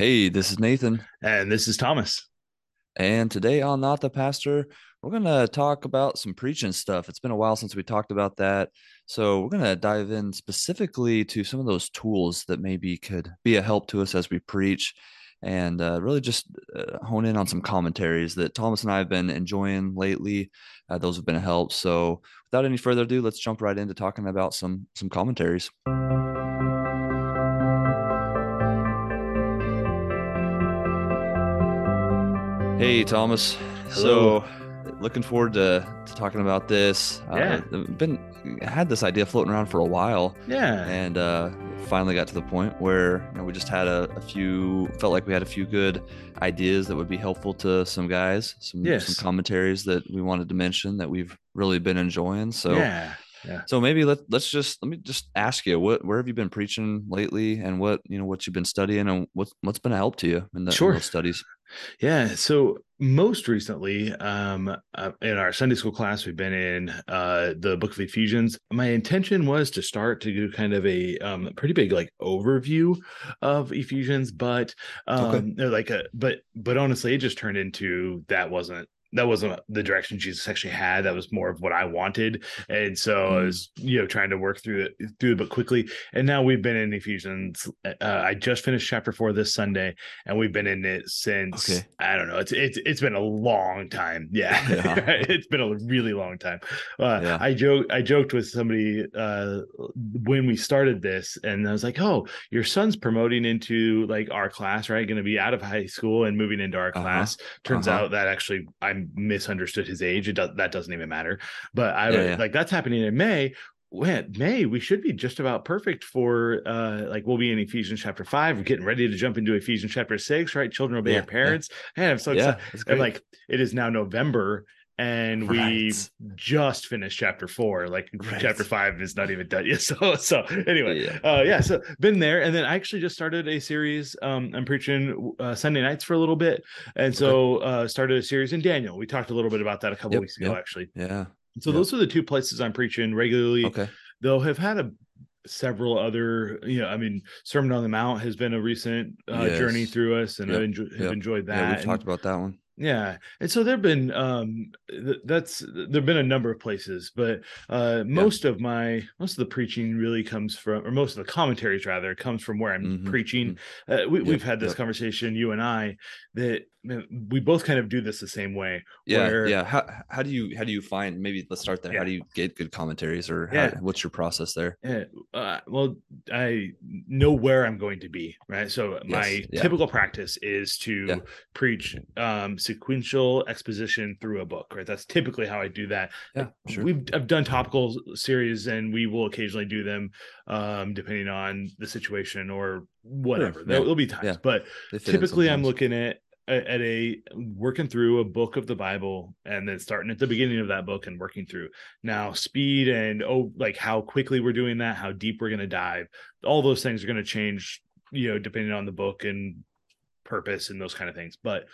Hey, this is Nathan. And this is Thomas. And today on Not the Pastor, we're going to talk about some preaching stuff. It's been a while since we talked about that. So we're going to dive in specifically to some of those tools that maybe could be a help to us as we preach, and really just hone in on some commentaries that Thomas and I have been enjoying lately. Those have been a help. So without any further ado, let's jump right into talking about some commentaries. Hey, Thomas. Hello. So looking forward to talking about this. Yeah. Had this idea floating around for a while. Yeah. And finally got to the point where, you know, we just had a few good ideas that would be helpful to some guys, some commentaries that we wanted to mention that we've really been enjoying. So yeah. Yeah. So maybe let me just ask you, where have you been preaching lately, and what you've been studying, and what's been a help to you in those studies? Yeah. So most recently, in our Sunday school class, we've been in the book of Ephesians. My intention was to start to do kind of a pretty big overview of Ephesians, but honestly, it just turned into that wasn't the direction Jesus actually had. That was more of what I wanted. And so I was, trying to work through the book quickly. And now we've been in Ephesians. I just finished chapter 4 this Sunday, and we've been in it since, I don't know, it's been a long time. Yeah. It's been a really long time. I joked with somebody when we started this, and I was like, oh, your son's promoting into our class, right? Going to be out of high school and moving into our class. Turns out that actually I misunderstood his age. That doesn't even matter. But that's happening in May. We should be just about perfect for we'll be in Ephesians chapter 5. We're getting ready to jump into Ephesians chapter 6, right? Children obey your parents. Yeah. And I'm so excited. And it is now November, and we just finished chapter 4. Chapter 5 is not even done yet. So anyway, so been there. And then I actually just started a series. I'm preaching Sunday nights for a little bit. And so started a series in Daniel. We talked a little bit about that a couple weeks ago, actually. Yeah. So those are the two places I'm preaching regularly. Okay. They'll have had several other, Sermon on the Mount has been a recent journey through us. And I've enjoyed that. Yeah, we've talked about that one. Yeah. And so there've been there've been a number of places, but most of the preaching really comes from, or most of the commentaries rather comes from where I'm preaching. We've had this conversation, you and I, that we both kind of do this the same way. Yeah. Where, yeah. How do you find, maybe let's start there. Yeah. How do you get good commentaries, or what's your process there? Yeah. Well, I know where I'm going to be. Right. So my typical practice is to preach, sequential exposition through a book, right? That's typically how I do that. Yeah, sure. I've done topical series, and we will occasionally do them depending on the situation or whatever. Sure. There'll be times, but typically I'm looking at working through a book of the Bible, and then starting at the beginning of that book and working through. Now, speed and how quickly we're doing that, how deep we're going to dive, all those things are going to change, depending on the book and purpose and those kind of things, but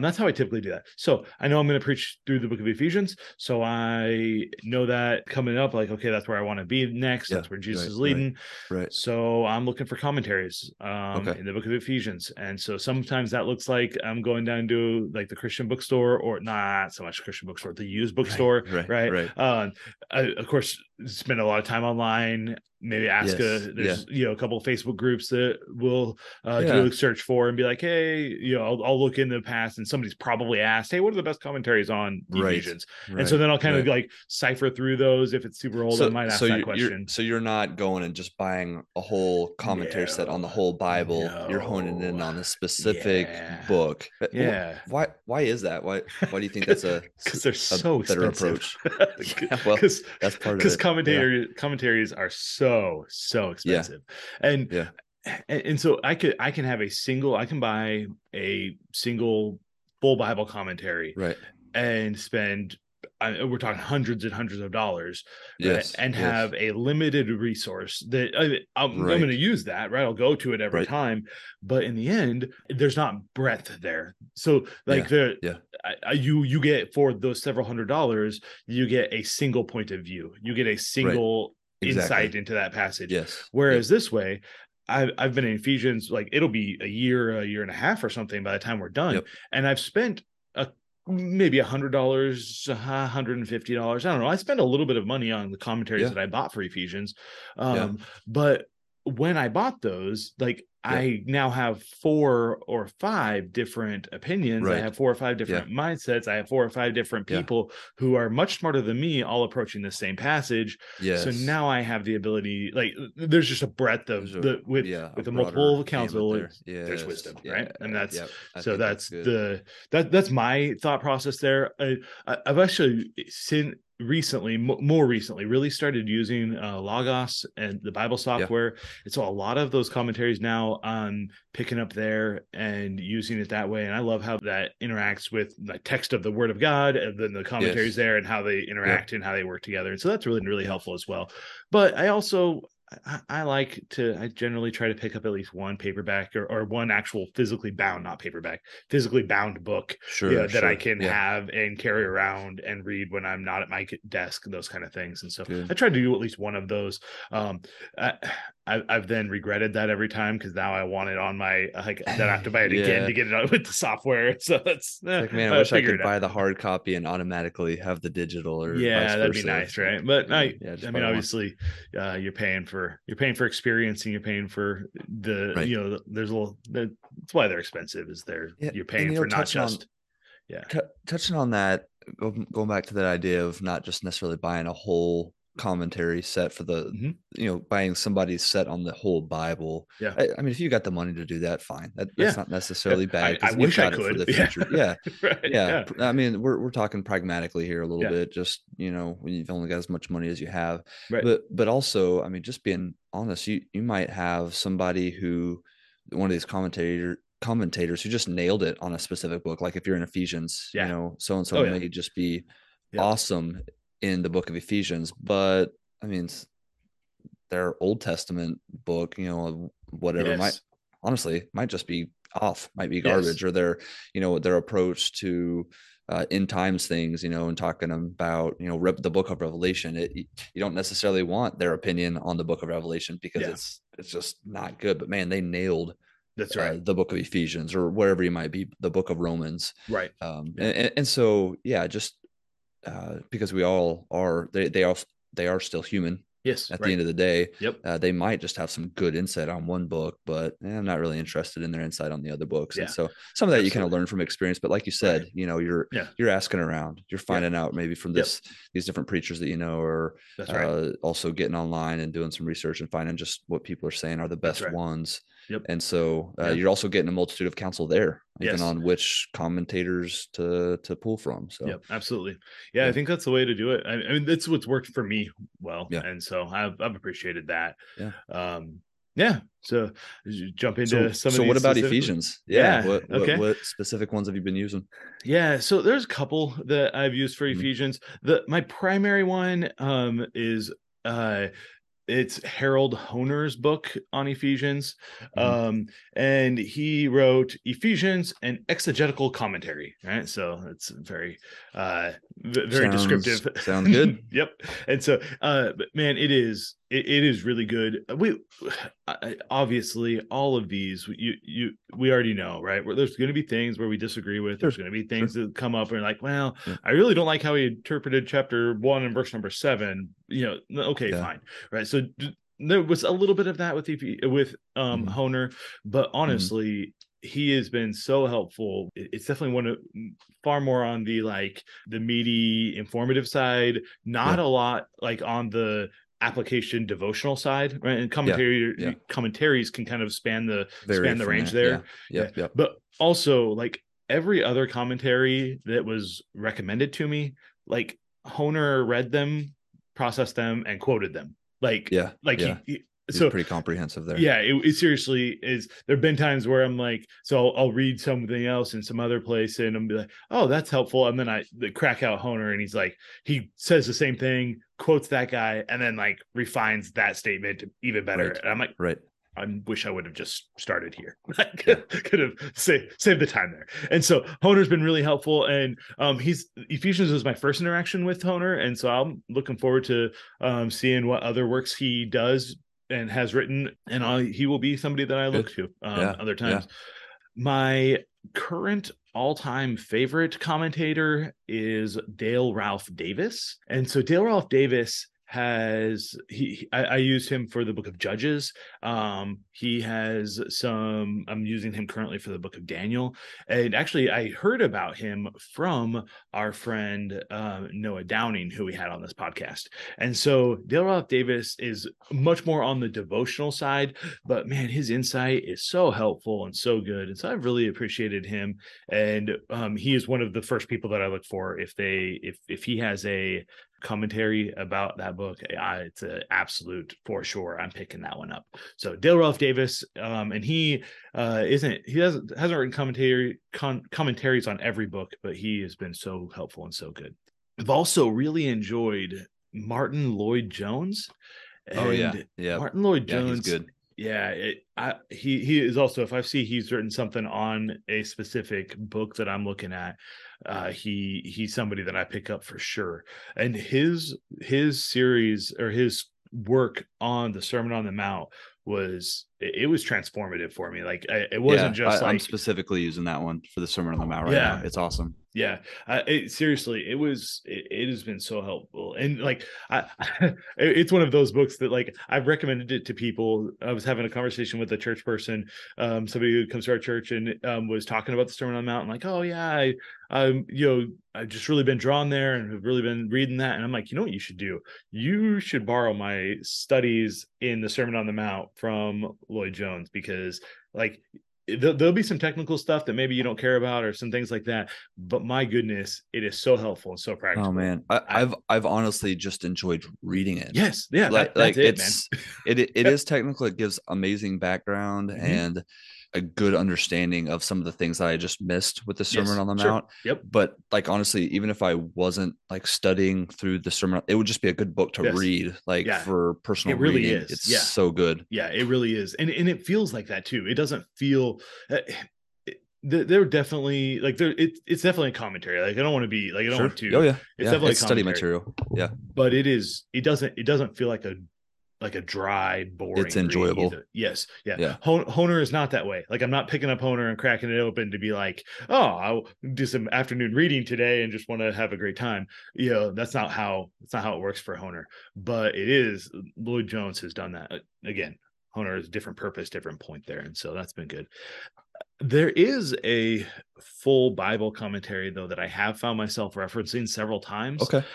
that's how I typically do that. So I know I'm going to preach through the book of Ephesians, so I know that coming up, that's where I want to be next. That's where Jesus is leading. Right. So I'm looking for commentaries in the book of Ephesians, and so sometimes that looks like I'm going down to the Christian bookstore, or not so much Christian bookstore, the used bookstore, right. I, of course, spend a lot of time online. Maybe ask a couple of Facebook groups that we'll do a search for, and be like, hey, I'll look in the past, and somebody's probably asked, hey, what are the best commentaries on Ephesians? Right. And so then I'll kind of cipher through those. If it's super old, I might ask that question. So you're not going and just buying a whole commentary set on the whole Bible. No. You're honing in on a specific book. Yeah. Why is that? Why do you think that's because they're so expensive. Better approach? Yeah, well, that's part of it. Because commentaries are so expensive. And so I can buy a single full Bible commentary, right, and spend, we're talking hundreds and hundreds of dollars, and have a limited resource that I'm going to use that, right? I'll go to it every time, but in the end, there's not breadth there. So you get, for those several $100, you get a single point of view. You get a single insight into that passage. Whereas this way, I've been in Ephesians, like it'll be a year and a half or something by the time we're done. Yep. And I've spent maybe $100, $150. I don't know. I spent a little bit of money on the commentaries that I bought for Ephesians. But when I bought those, like I now have four or five different opinions. Right. I have four or five different mindsets. I have four or five different people who are much smarter than me, all approaching the same passage. Yes. So now I have the ability, like there's just a breadth of with the multiple counsel, there's wisdom, right? And that's, so that's my thought process there. I've actually seen recently really started using Logos and the Bible software, and so a lot of those commentaries now picking up there and using it that way. And I love how that interacts with the text of the Word of God and then the commentaries there, and how they interact and how they work together. And so that's really helpful as well. But I also I generally try to pick up at least one paperback or one actual physically bound, not paperback, physically bound book that I can have and carry around and read when I'm not at my desk, those kind of things. And so I tried to do at least one of those. I've then regretted that every time, because now I want it on my, like, then I have to buy it again to get it out with the software. So that's like, man, I wish I could buy the hard copy and automatically have the digital, or vice versa. That'd be nice, right? But I mean, obviously, you're paying for experience, and you're paying for the that's why they're expensive. Is there you're paying for not just touching on that, going back to that idea of not just necessarily buying a whole commentary set for the buying somebody's set on the whole Bible. I mean, if you got the money to do that, fine, that's not necessarily bad. I wish I could for the future. I mean, we're talking pragmatically here a little bit, just when you've only got as much money as you have, but also, I mean, just being honest, you might have somebody who, one of these commentators who just nailed it on a specific book. Like if you're in Ephesians, so-and-so may just be awesome in the book of Ephesians, but I mean, their Old Testament book, whatever, might just be off, might be garbage, or their, their approach to end times things, and talking about, the book of Revelation. You don't necessarily want their opinion on the book of Revelation, because it's just not good. But man, they nailed the book of Ephesians, or wherever you might be, the book of Romans, right? And so just. Because we all are, they are still human. Yes. At the end of the day, they might just have some good insight on one book, but I'm not really interested in their insight on the other books. Yeah. And so some of that you kind of learn from experience, but like you said, you're asking around, you're finding out maybe from these different preachers that or also getting online and doing some research and finding just what people are saying are the best ones. Yep. And so you're also getting a multitude of counsel there, even on which commentators to pull from. So absolutely. I think that's the way to do it. I mean, that's what's worked for me well. Yeah. And so I've appreciated that. Yeah. So jump into some of these. So what about Ephesians? What specific ones have you been using? So there's a couple that I've used for Ephesians. My primary one is it's Harold Hoehner's book on Ephesians. And he wrote Ephesians, an exegetical commentary, right? So it's very, very descriptive. Sounds good. And so, man, it is really good. Obviously, all of these, we already know, right? There's going to be things where we disagree with. There's going to be things that come up and like, well, I really don't like how he interpreted chapter 1 and verse number 7. Fine, right? So there was a little bit of that with Hoehner, but honestly, he has been so helpful. It's definitely one of far more on the the meaty, informative side, not a lot on the application devotional side, right? And commentaries can kind of span the range there. But also every other commentary that was recommended to me, Hoehner read them, processed them, and quoted them. He's pretty comprehensive there. It seriously is. There've been times where I'm I'll read something else in some other place and I'm be like, oh, that's helpful. And then I crack out Hoehner and he's he says the same thing, quotes that guy, and then refines that statement even better. And I'm I wish I would have just started here. I could have saved the time there. And so Hoehner's been really helpful. And Ephesians was my first interaction with Hoehner. And so I'm looking forward to seeing what other works he does and has written, and he will be somebody that I look to other times. Yeah. My current all-time favorite commentator is Dale Ralph Davis. And so Dale Ralph Davis I used him for the book of Judges. He has some, I'm using him currently for the book of Daniel. And actually I heard about him from our friend, Noah Downing, who we had on this podcast. And so Dale Ralph Davis is much more on the devotional side, but man, his insight is so helpful and so good. And so I've really appreciated him. And, he is one of the first people that I look for if he has a commentary about that book. It's an absolute for sure. I'm picking that one up. So Dale Ralph Davis, and he hasn't written commentaries on every book, but he has been so helpful and so good. I've also really enjoyed Martin Lloyd Jones. Martin Lloyd Jones. Yeah, he's good. Yeah, he is also, if I see he's written something on a specific book that I'm looking at, he's somebody that I pick up for sure. And his series or his work on the Sermon on the Mount was transformative for me. Like it wasn't I'm specifically using that one for the Sermon on the Mount now. It's awesome. Yeah. It has been so helpful. And like, it's one of those books that like I've recommended it to people. I was having a conversation with a church person, somebody who comes to our church and was talking about the Sermon on the Mount and like, oh yeah, I've just really been drawn there and have really been reading that. And I'm like, you know what you should do? You should borrow my studies in the Sermon on the Mount from Lloyd Jones, because like, there'll be some technical stuff that maybe you don't care about or some things like that, but my goodness, it is so helpful and so practical. Oh man, I've honestly just enjoyed reading it. Yes, yeah, it is technical. It gives amazing background and a good understanding of some of the things that I just missed with the Sermon on the Mount. Yep. But like honestly, even if I wasn't like studying through the Sermon, it would just be a good book to read, like for personal reading. It really is. It's so good. Yeah, it really is. And it feels like that too. It doesn't feel they're definitely like it's definitely a commentary. Like I don't want to be like I don't want to. Oh yeah. It's definitely it's study material. Yeah. But it doesn't feel like a dry, boring. It's enjoyable. Yes. Yeah. Hoehner is not that way. Like I'm not picking up Hoehner and cracking it open to be like, oh, I'll do some afternoon reading today and just want to have a great time. You know, that's not how it works for Hoehner, but it is. Lloyd Jones has done that again. Hoehner is different purpose, different point there. And so that's been good. There is a full Bible commentary though, that I have found myself referencing several times. Okay.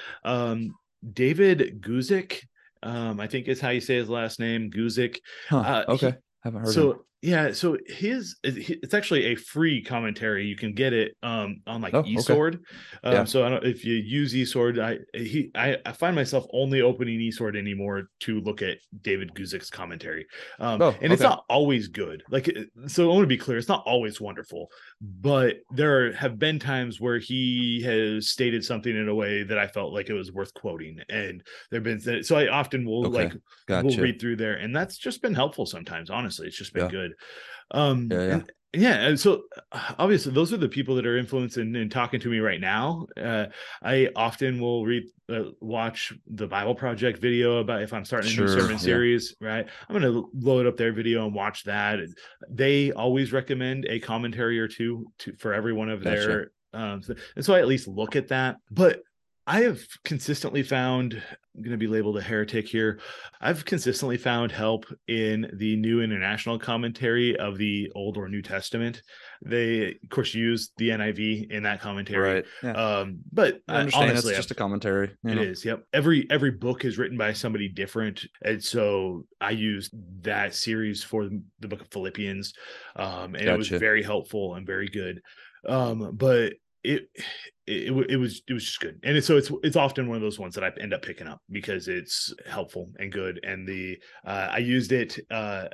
David Guzik, I think is how you say his last name, Guzik. Haven't heard of him. So it's actually a free commentary. You can get it on like eSword. So if you use eSword, I find myself only opening eSword anymore to look at David Guzik's commentary. It's not always good. Like, so I want to be clear, it's not always wonderful, but there have been times where he has stated something in a way that I felt like it was worth quoting. And there've been, so I often will we'll read through there, and that's just been helpful sometimes. Honestly, it's just been good. And so obviously those are the people that are influencing and talking to me right now. I often will watch the Bible Project video about if I'm starting a new sermon series, right? I'm going to load up their video and watch that. They always recommend a commentary or two for every one of their, and so I at least look at that. But I have consistently found, I'm going to be labeled a heretic here, I've consistently found help in the New International Commentary of the Old or New Testament. They, of course, use the NIV in that commentary. Right. Yeah. But I understand, honestly, it's just a commentary. It is. Yep. Every book is written by somebody different. And so I used that series for the book of Philippians. And it was very helpful and very good. But it was just good, and so it's often one of those ones that I end up picking up because it's helpful and good. And the I used it a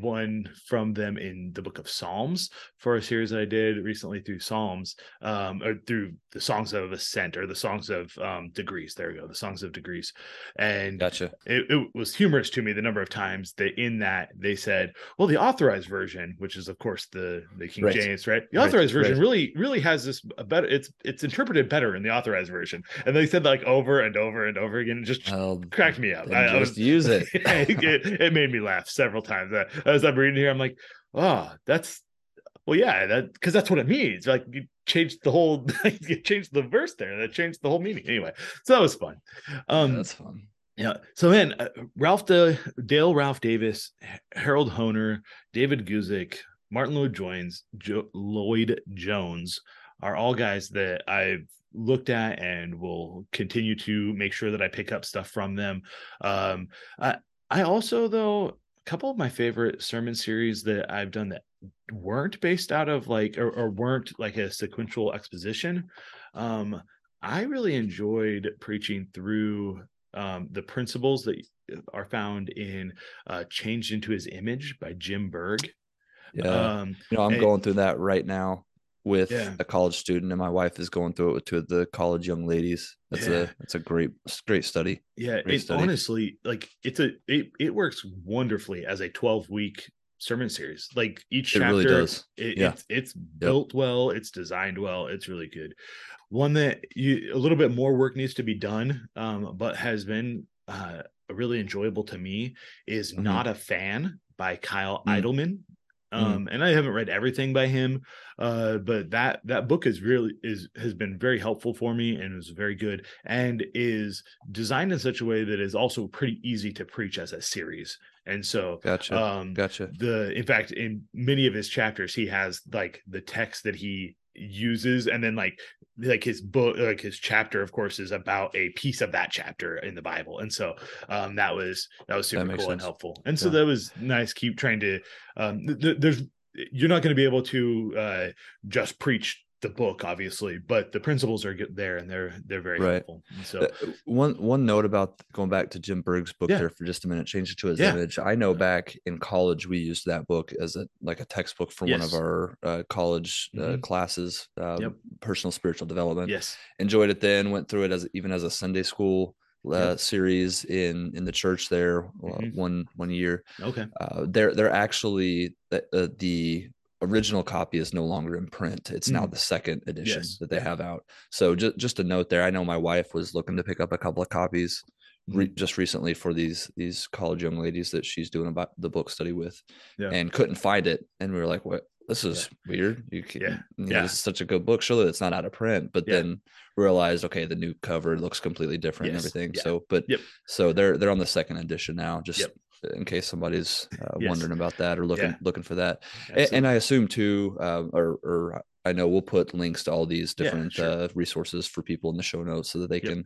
one from them in the book of Psalms for a series that I did recently through Psalms, or through the Songs of Ascent, or the Songs of Degrees. There we go, the Songs of Degrees. And it was humorous to me the number of times that in that they said, well, the Authorized Version, which is of course the King James, right? The Authorized Version really has this better. It's it's interpreted better in the authorized version. And they said like over and over and over again. It just cracked me up. I just use it. it made me laugh several times. As I'm reading here, I'm like, oh, because that's what it means. Like you changed the whole, you changed the verse there. That changed the whole meaning. Anyway, so that was fun. That's fun. Yeah. So man, Dale Ralph Davis, Harold Hoehner, David Guzik, Martin Lloyd Jones, Lloyd Jones are all guys that I've looked at and will continue to make sure that I pick up stuff from them. I also, though, a couple of my favorite sermon series that I've done that weren't based out of like, or weren't like a sequential exposition. I really enjoyed preaching through the principles that are found in Changed into His Image by Jim Berg. Yeah. I'm going through that right now with a college student, and my wife is going through it with two of the college young ladies. That's a great study. Yeah. Honestly, like it works wonderfully as a 12-week sermon series. Like each chapter really does. It's built well, it's designed well, it's really good. One that a little bit more work needs to be done, but has been really enjoyable to me is Not a Fan by Kyle Idleman. And I haven't read everything by him, but that book has been very helpful for me and is very good and is designed in such a way that is also pretty easy to preach as a series. And so, gotcha. In fact, in many of his chapters, he has like the text that he uses, and then like his book, like his chapter, of course, is about a piece of that chapter in the Bible. And so, that was super cool and helpful. And so that was nice. Keep trying to, you're not going to be able to, just preach the book, obviously, but the principles are there and they're very helpful. And so one note about going back to Jim Berg's book there for just a minute, Changed into His Image. I know back in college, we used that book as a textbook for one of our college classes, personal spiritual development. Yes. Enjoyed it then, went through it even as a Sunday school series in the church there one year. Okay. They're actually the original copy is no longer in print. It's now the second edition that they have out. So just a note there. I know my wife was looking to pick up a couple of copies just recently for these college young ladies that she's doing about the book study with and couldn't find it. And we were like, what? This is weird. This is such a good book. Surely it's not out of print, but then realized, okay, the new cover looks completely different and everything. Yeah. So, so they're on the second edition now, just in case somebody's wondering about that or looking for that. And I assume too, or I know we'll put links to all these different resources for people in the show notes so that they can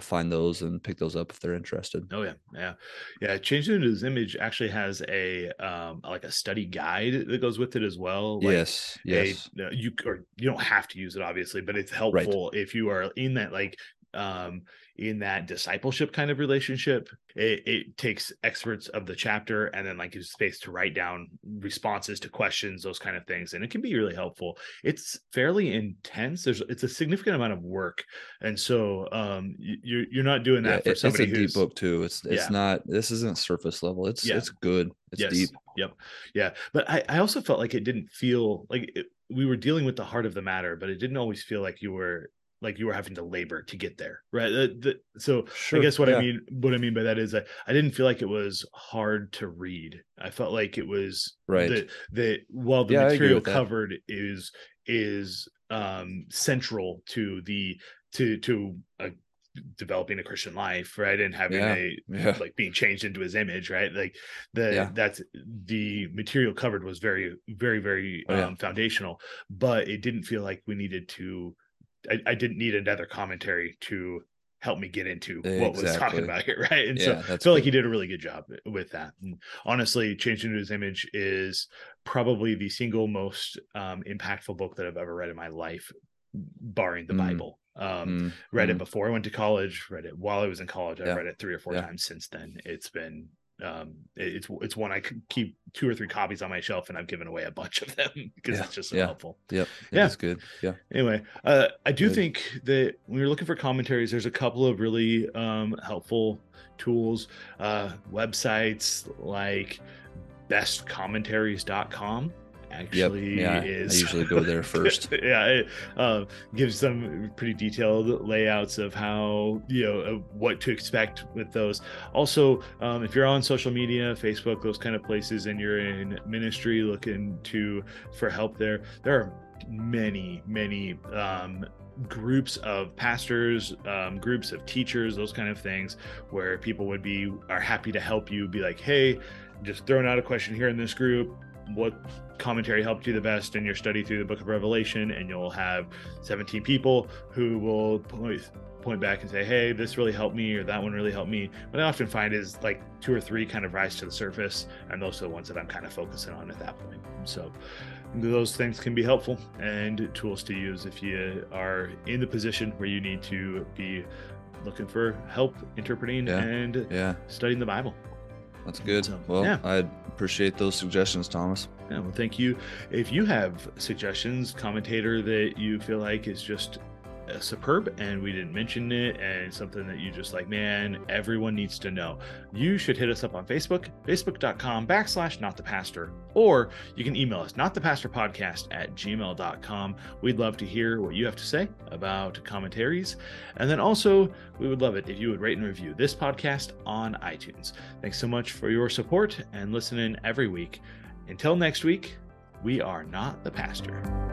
find those and pick those up if they're interested. Oh yeah. Changed into His Image actually has a like a study guide that goes with it as well. Like yes. You don't have to use it obviously, but it's helpful if you are in that in that discipleship kind of relationship. It takes excerpts of the chapter and then like gives space to write down responses to questions, those kind of things, and it can be really helpful. It's fairly intense. It's a significant amount of work, and so you're not doing that for somebody who's deep book too. It's not, this isn't surface level. It's good. It's deep. Yep. Yeah. But I also felt like it didn't feel like we were dealing with the heart of the matter, but it didn't always feel like you were having to labor to get there, right? I guess what I mean by that is I didn't feel like it was hard to read. I felt like it was that while the material covered is central to developing a Christian life, right, and having like being changed into His image, right? Like that's the material covered was very, very, very foundational, but it didn't feel like we needed to. I didn't need another commentary to help me get into what was talking about here, right? And so I feel like he did a really good job with that. And honestly, Changed into His Image is probably the single most impactful book that I've ever read in my life, barring the Bible. Read it before I went to college, read it while I was in college. I've read it 3 or 4 times since then. It's been it's one I keep 2 or 3 copies on my shelf, and I've given away a bunch of them because it's just so helpful. It's good. Anyway, I do think that when you're looking for commentaries, there's a couple of really helpful tools, websites like BestCommentaries.com actually is. I usually go there first. It gives some pretty detailed layouts of how, you know, what to expect with those. Also, if you're on social media, Facebook, those kind of places, and you're in ministry looking for help there, there are many groups of pastors, groups of teachers, those kind of things, where people are happy to help you. Be like, hey, just throwing out a question here in this group, what commentary helped you the best in your study through the book of Revelation? And you'll have 17 people who will point back and say, hey, this really helped me, or that one really helped me. What I often find is like 2 or 3 kind of rise to the surface, and those are the ones that I'm kind of focusing on at that point. So those things can be helpful and tools to use if you are in the position where you need to be looking for help interpreting and studying the Bible. That's good. So, I appreciate those suggestions, Thomas. Yeah, well, thank you. If you have suggestions, commentator that you feel like is just superb and we didn't mention it, and something that you just like, man, everyone needs to know, you should hit us up on Facebook, facebook.com/NotThePastor, or you can email us, nottthepastorpodcast@gmail.com. We'd love to hear what you have to say about commentaries. And then also, we would love it if you would rate and review this podcast on iTunes. Thanks so much for your support and listening every week. Until next week, we are not the pastor.